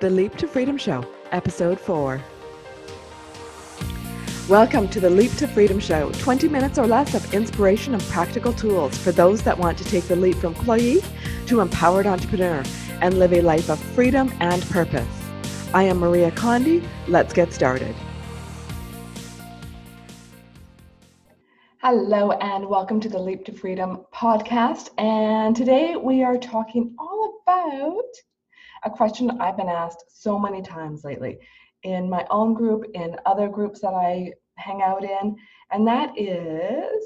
The Leap to Freedom Show, Episode 4. Welcome to the Leap to Freedom Show, 20 minutes or less of inspiration and practical tools for those that want to take the leap from employee to empowered entrepreneur and live a life of freedom and purpose. I am Maria Condi. Let's get started. Hello and welcome to the Leap to Freedom podcast. And today we are talking all about a question I've been asked so many times lately in my own group, in other groups that I hang out in, and that is,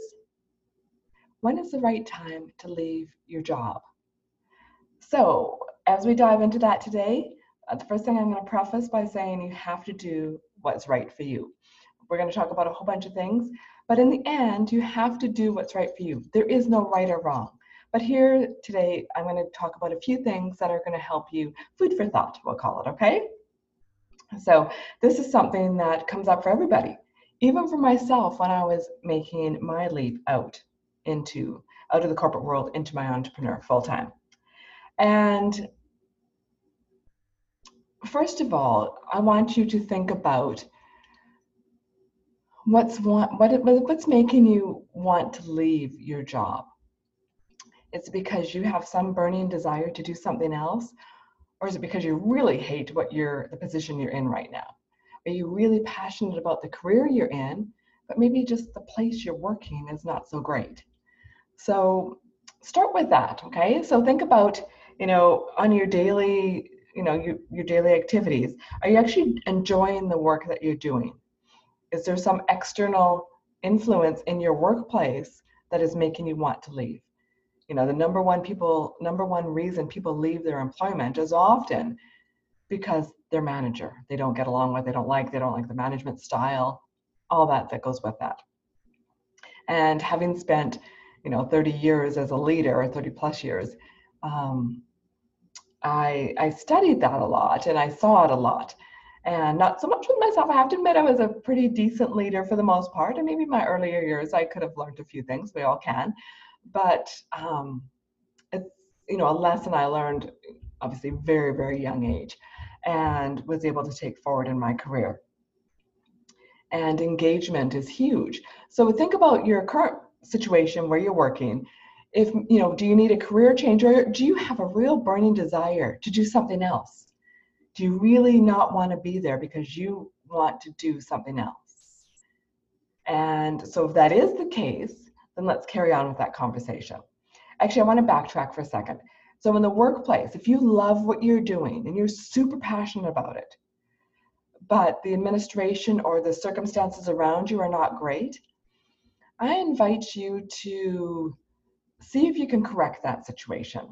when is the right time to leave your job? So as we dive into that today, the first thing I'm going to preface by saying you have to do what's right for you. We're going to talk about a whole bunch of things, but in the end, you have to do what's right for you. There is no right or wrong. But here today, I'm going to talk about a few things that are going to help you. Food for thought, we'll call it, okay? So this is something that comes up for everybody, even for myself when I was making my leap out of the corporate world into my entrepreneur full-time. And first of all, I want you to think about what's making you want to leave your job. It's because you have some burning desire to do something else, or is it because you really hate the position you're in right now? Are you really passionate about the career you're in, but maybe just the place you're working is not so great? So start with that, okay? So think about, on your daily, your daily activities, are you actually enjoying the work that you're doing? Is there some external influence in your workplace that is making you want to leave? The number one reason people leave their employment is often because their manager, they don't get along with, they don't like the management style, all that goes with that. And having spent, 30 years as a leader, or 30 plus years, I studied that a lot and I saw it a lot. And not so much with myself. I have to admit I was a pretty decent leader for the most part. And maybe in my earlier years, I could have learned a few things. We all can. But it's a lesson I learned, obviously, very, very young age, and was able to take forward in my career. And engagement is huge. So think about your current situation where you're working. If do you need a career change, or do you have a real burning desire to do something else? Do you really not want to be there because you want to do something else? And so if that is the case, then let's carry on with that conversation. Actually, I want to backtrack for a second. So in the workplace, if you love what you're doing and you're super passionate about it, but the administration or the circumstances around you are not great, I invite you to see if you can correct that situation.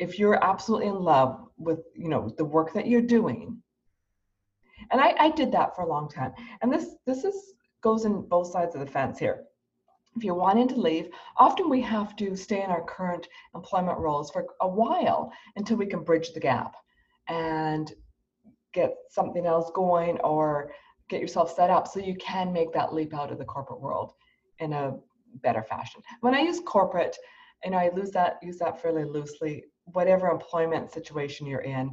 If you're absolutely in love with, the work that you're doing. And I did that for a long time. And this goes in both sides of the fence here. If you're wanting to leave, often we have to stay in our current employment roles for a while until we can bridge the gap and get something else going or get yourself set up so you can make that leap out of the corporate world in a better fashion. When I use corporate, I use that fairly loosely, whatever employment situation you're in,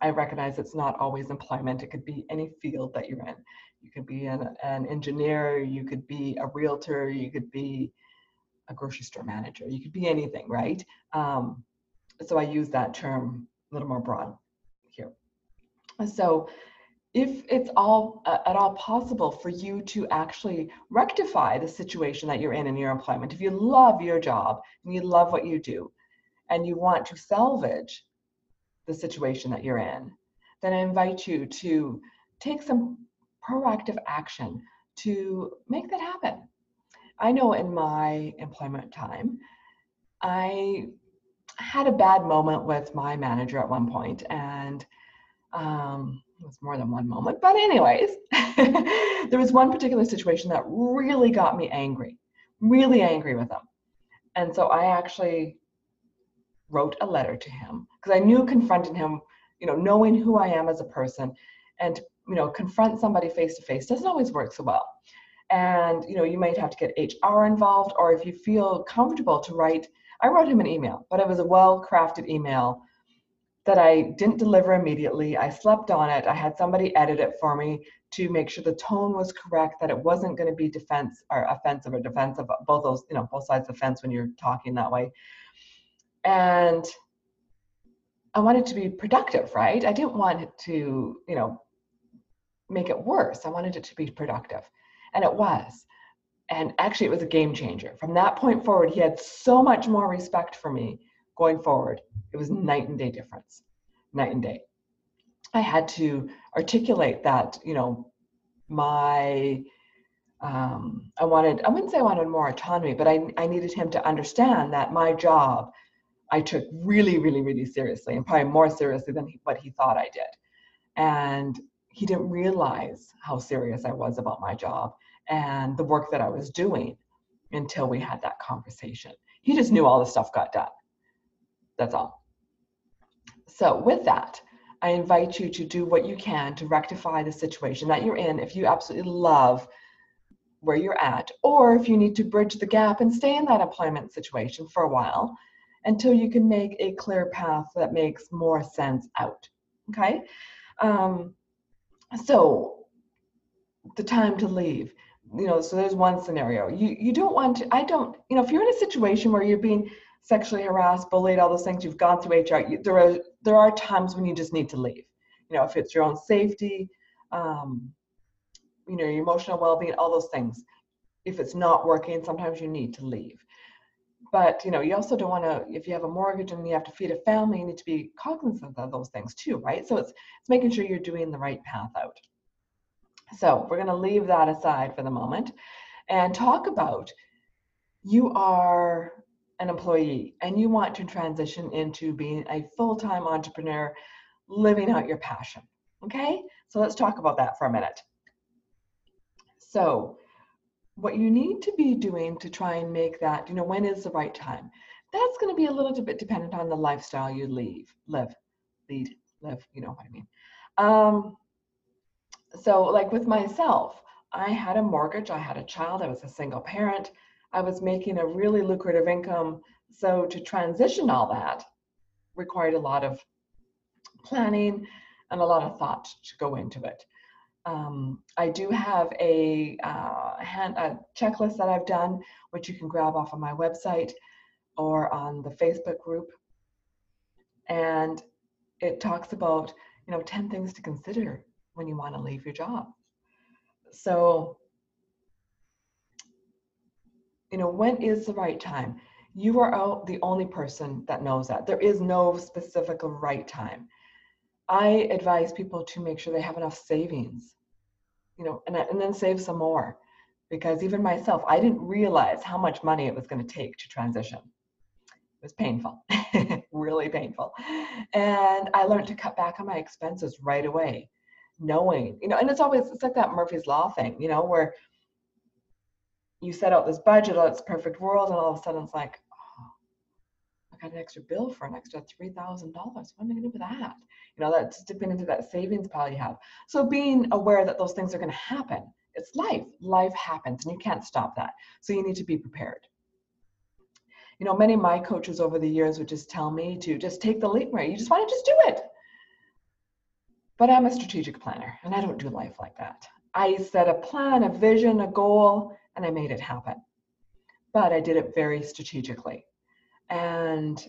I recognize it's not always employment. It could be any field that you're in. You could be an engineer, you could be a realtor, you could be a grocery store manager, you could be anything, right? So I use that term a little more broad here. So if it's at all possible for you to actually rectify the situation that you're in your employment, if you love your job and you love what you do and you want to salvage the situation that you're in, then I invite you to take some proactive action to make that happen. I know in my employment time, I had a bad moment with my manager at one point, and it was more than one moment, but anyways, there was one particular situation that really got me angry, really angry with him. And so I actually wrote a letter to him because I knew confronting him, knowing who I am as a person and, confront somebody face to face doesn't always work so well. And, you might have to get HR involved, or if you feel comfortable I wrote him an email, but it was a well-crafted email that I didn't deliver immediately. I slept on it. I had somebody edit it for me to make sure the tone was correct, that it wasn't going to be offensive, both those, both sides of the fence when you're talking that way. And I wanted to be productive, right? I didn't want it to, make it worse. I wanted it to be productive, and it was. And actually, it was a game changer. From that point forward, he had so much more respect for me going forward. It was night and day difference, night and day. I had to articulate that, I wouldn't say I wanted more autonomy, but I needed him to understand that my job, I took really, really, really seriously, and probably more seriously than what he thought I did. And he didn't realize how serious I was about my job and the work that I was doing until we had that conversation. He just knew all the stuff got done. That's all. So with that, I invite you to do what you can to rectify the situation that you're in. If you absolutely love where you're at, or if you need to bridge the gap and stay in that employment situation for a while, until you can make a clear path that makes more sense out, okay? So the time to leave, so there's one scenario. You don't want to, if you're in a situation where you're being sexually harassed, bullied, all those things, you've gone through HR, there are times when you just need to leave. If it's your own safety, your emotional well-being, all those things. If it's not working, sometimes you need to leave. But, you also don't want to, if you have a mortgage and you have to feed a family, you need to be cognizant of those things too, right? So it's making sure you're doing the right path out. So we're going to leave that aside for the moment and talk about, you are an employee and you want to transition into being a full-time entrepreneur, living out your passion, okay? So let's talk about that for a minute. So what you need to be doing to try and make that, when is the right time? That's going to be a little bit dependent on the lifestyle you live, you know what I mean. So like with myself, I had a mortgage, I had a child, I was a single parent, I was making a really lucrative income. So to transition all that required a lot of planning and a lot of thought to go into it. I do have a checklist that I've done, which you can grab off of my website or on the Facebook group. And it talks about, 10 things to consider when you want to leave your job. So, when is the right time? You are the only person that knows that. There is no specific right time. I advise people to make sure they have enough savings, and then save some more, because even myself, I didn't realize how much money it was going to take to transition. It was painful, really painful. And I learned to cut back on my expenses right away, knowing, and it's like that Murphy's Law thing, where you set out this budget, oh, it's a perfect world, and all of a sudden it's like, an extra bill for an extra $3,000. What am I going to do with that? That's dipping into that savings pile you have. So being aware that those things are going to happen. It's life. Life happens, and you can't stop that. So you need to be prepared. Many of my coaches over the years would just tell me to just take the leap, right? You just want to just do it. But I'm a strategic planner, and I don't do life like that. I set a plan, a vision, a goal, and I made it happen. But I did it very strategically. And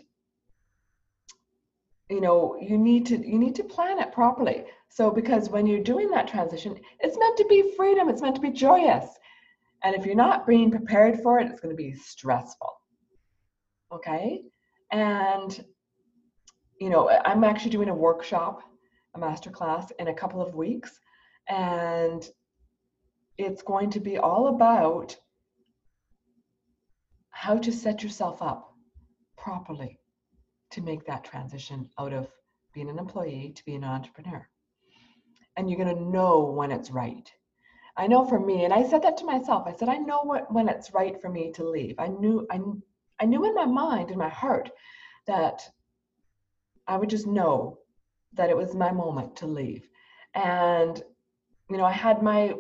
you need to plan it properly. So because when you're doing that transition, it's meant to be freedom, it's meant to be joyous. And if you're not being prepared for it, it's going to be stressful. Okay? And I'm actually doing a workshop, a masterclass in a couple of weeks, and it's going to be all about how to set yourself up properly to make that transition out of being an employee to be an entrepreneur. And you're going to know when it's right. I know for me, and I said that to myself, I said, I know when it's right for me to leave. I knew in my mind, in my heart, that I would just know that it was my moment to leave. And I had my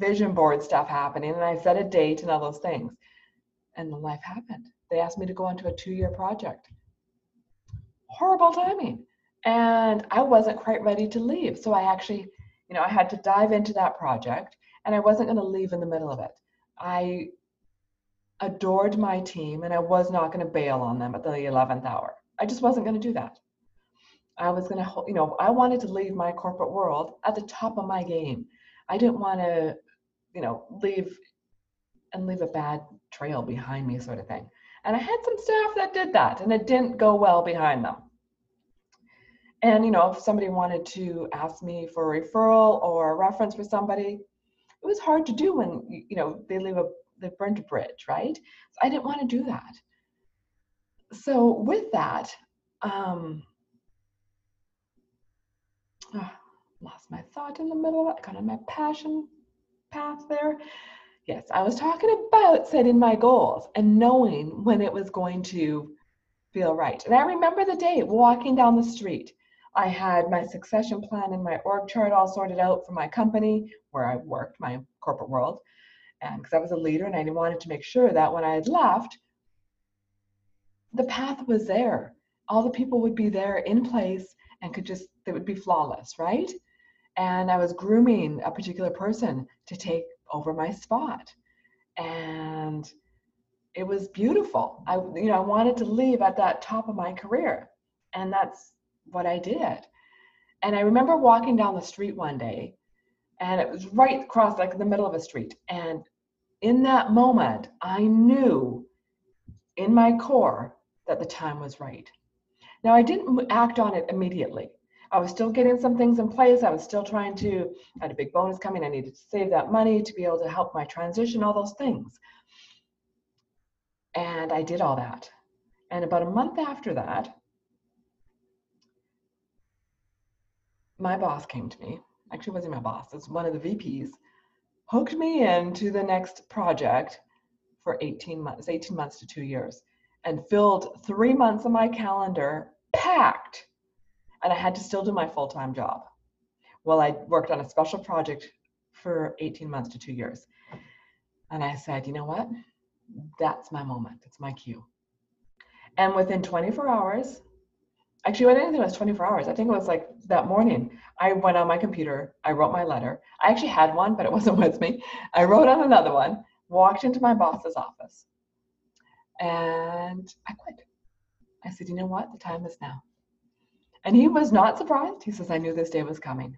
vision board stuff happening, and I set a date and all those things, and life happened. They asked me to go onto a 2-year project. Horrible. horrible timing. And I wasn't quite ready to leave. So I actually, you know, I had to dive into that project, and I wasn't going to leave in the middle of it. I adored my team, and I was not going to bail on them at the 11th hour. I just wasn't going to do that. I was going to, you know, I wanted to leave my corporate world at the top of my game. I didn't want to, you know, leave a bad trail behind me, sort of thing. And I had some staff that did that, and it didn't go well behind them. And, you know, if somebody wanted to ask me for a referral or a reference for somebody, it was hard to do when, you know, they burnt a bridge, right? So I didn't want to do that. So with that, lost my thought in the middle of it. I got on my passion path there. Yes, I was talking about setting my goals and knowing when it was going to feel right. And I remember the day walking down the street. I had my succession plan and my org chart all sorted out for my company where I worked, my corporate world, and because I was a leader and I wanted to make sure that when I had left, the path was there. All the people would be there in place and could just, they would be flawless, right? And I was grooming a particular person to take over my spot. And it was beautiful. I wanted to leave at that top of my career. And that's what I did. And I remember walking down the street one day, and it was right across, like in the middle of a street. And in that moment, I knew in my core that the time was right. Now, I didn't act on it immediately. I was still getting some things in place. I was still trying to, I had a big bonus coming. I needed to save that money to be able to help my transition, all those things. And I did all that. And about a month after that, my boss came to me. Actually, it wasn't my boss. It's one of the VPs. Hooked me into the next project for 18 months to 2 years, and filled 3 months of my calendar packed. And I had to still do my full-time job while I worked on a special project for 18 months to 2 years. And I said, you know what? That's my moment. It's my cue. And within 24 hours, actually, I didn't think it was 24 hours. I think it was like that morning. I went on my computer. I wrote my letter. I actually had one, but it wasn't with me. I wrote on another one, walked into my boss's office, and I quit. I said, you know what? The time is now. And he was not surprised. He says, I knew this day was coming.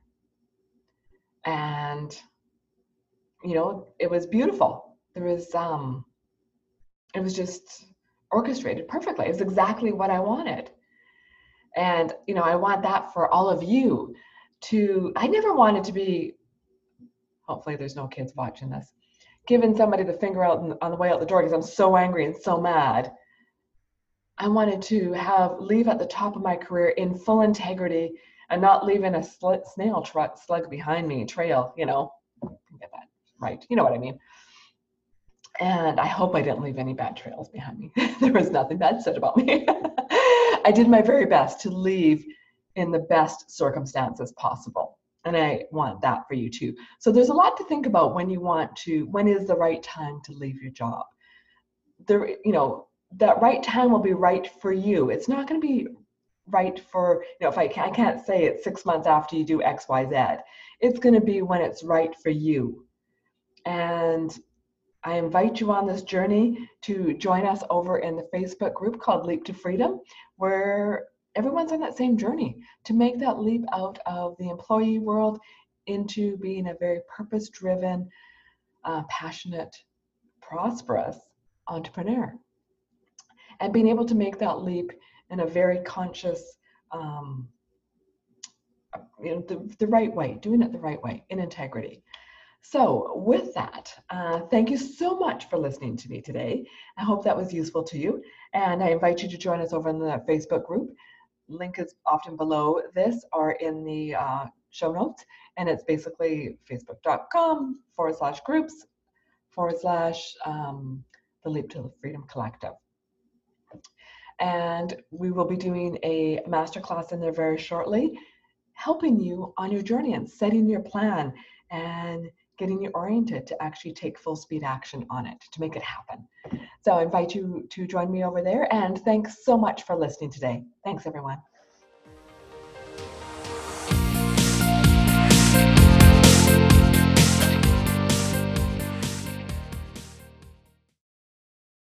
And, you know, it was beautiful. There was, it was just orchestrated perfectly. It was exactly what I wanted. And, you know, I want that for all of you to, I never wanted to be, hopefully there's no kids watching this, giving somebody the finger out on the way out the door because I'm so angry and so mad. I wanted to leave at the top of my career in full integrity and not leaving a slug behind me, trail, you know, get that right. You know what I mean? And I hope I didn't leave any bad trails behind me. There was nothing bad said about me. I did my very best to leave in the best circumstances possible. And I want that for you too. So there's a lot to think about when you want to, when is the right time to leave your job? There, you know, that right time will be right for you. It's not going to be right for, you know, if I can't say it's 6 months after you do X, Y, Z. It's going to be when it's right for you. And I invite you on this journey to join us over in the Facebook group called Leap to Freedom, where everyone's on that same journey to make that leap out of the employee world into being a very purpose-driven, passionate, prosperous entrepreneur. And being able to make that leap in a very conscious, you know, the right way, doing it the right way, in integrity. So with that, thank you so much for listening to me today. I hope that was useful to you. And I invite you to join us over in the Facebook group. Link is often below this or in the show notes. And it's basically facebook.com/groups/, The Leap to Freedom Collective. And we will be doing a masterclass in there very shortly, helping you on your journey and setting your plan and getting you oriented to actually take full speed action on it, to make it happen. So I invite you to join me over there, and thanks so much for listening today. Thanks, everyone.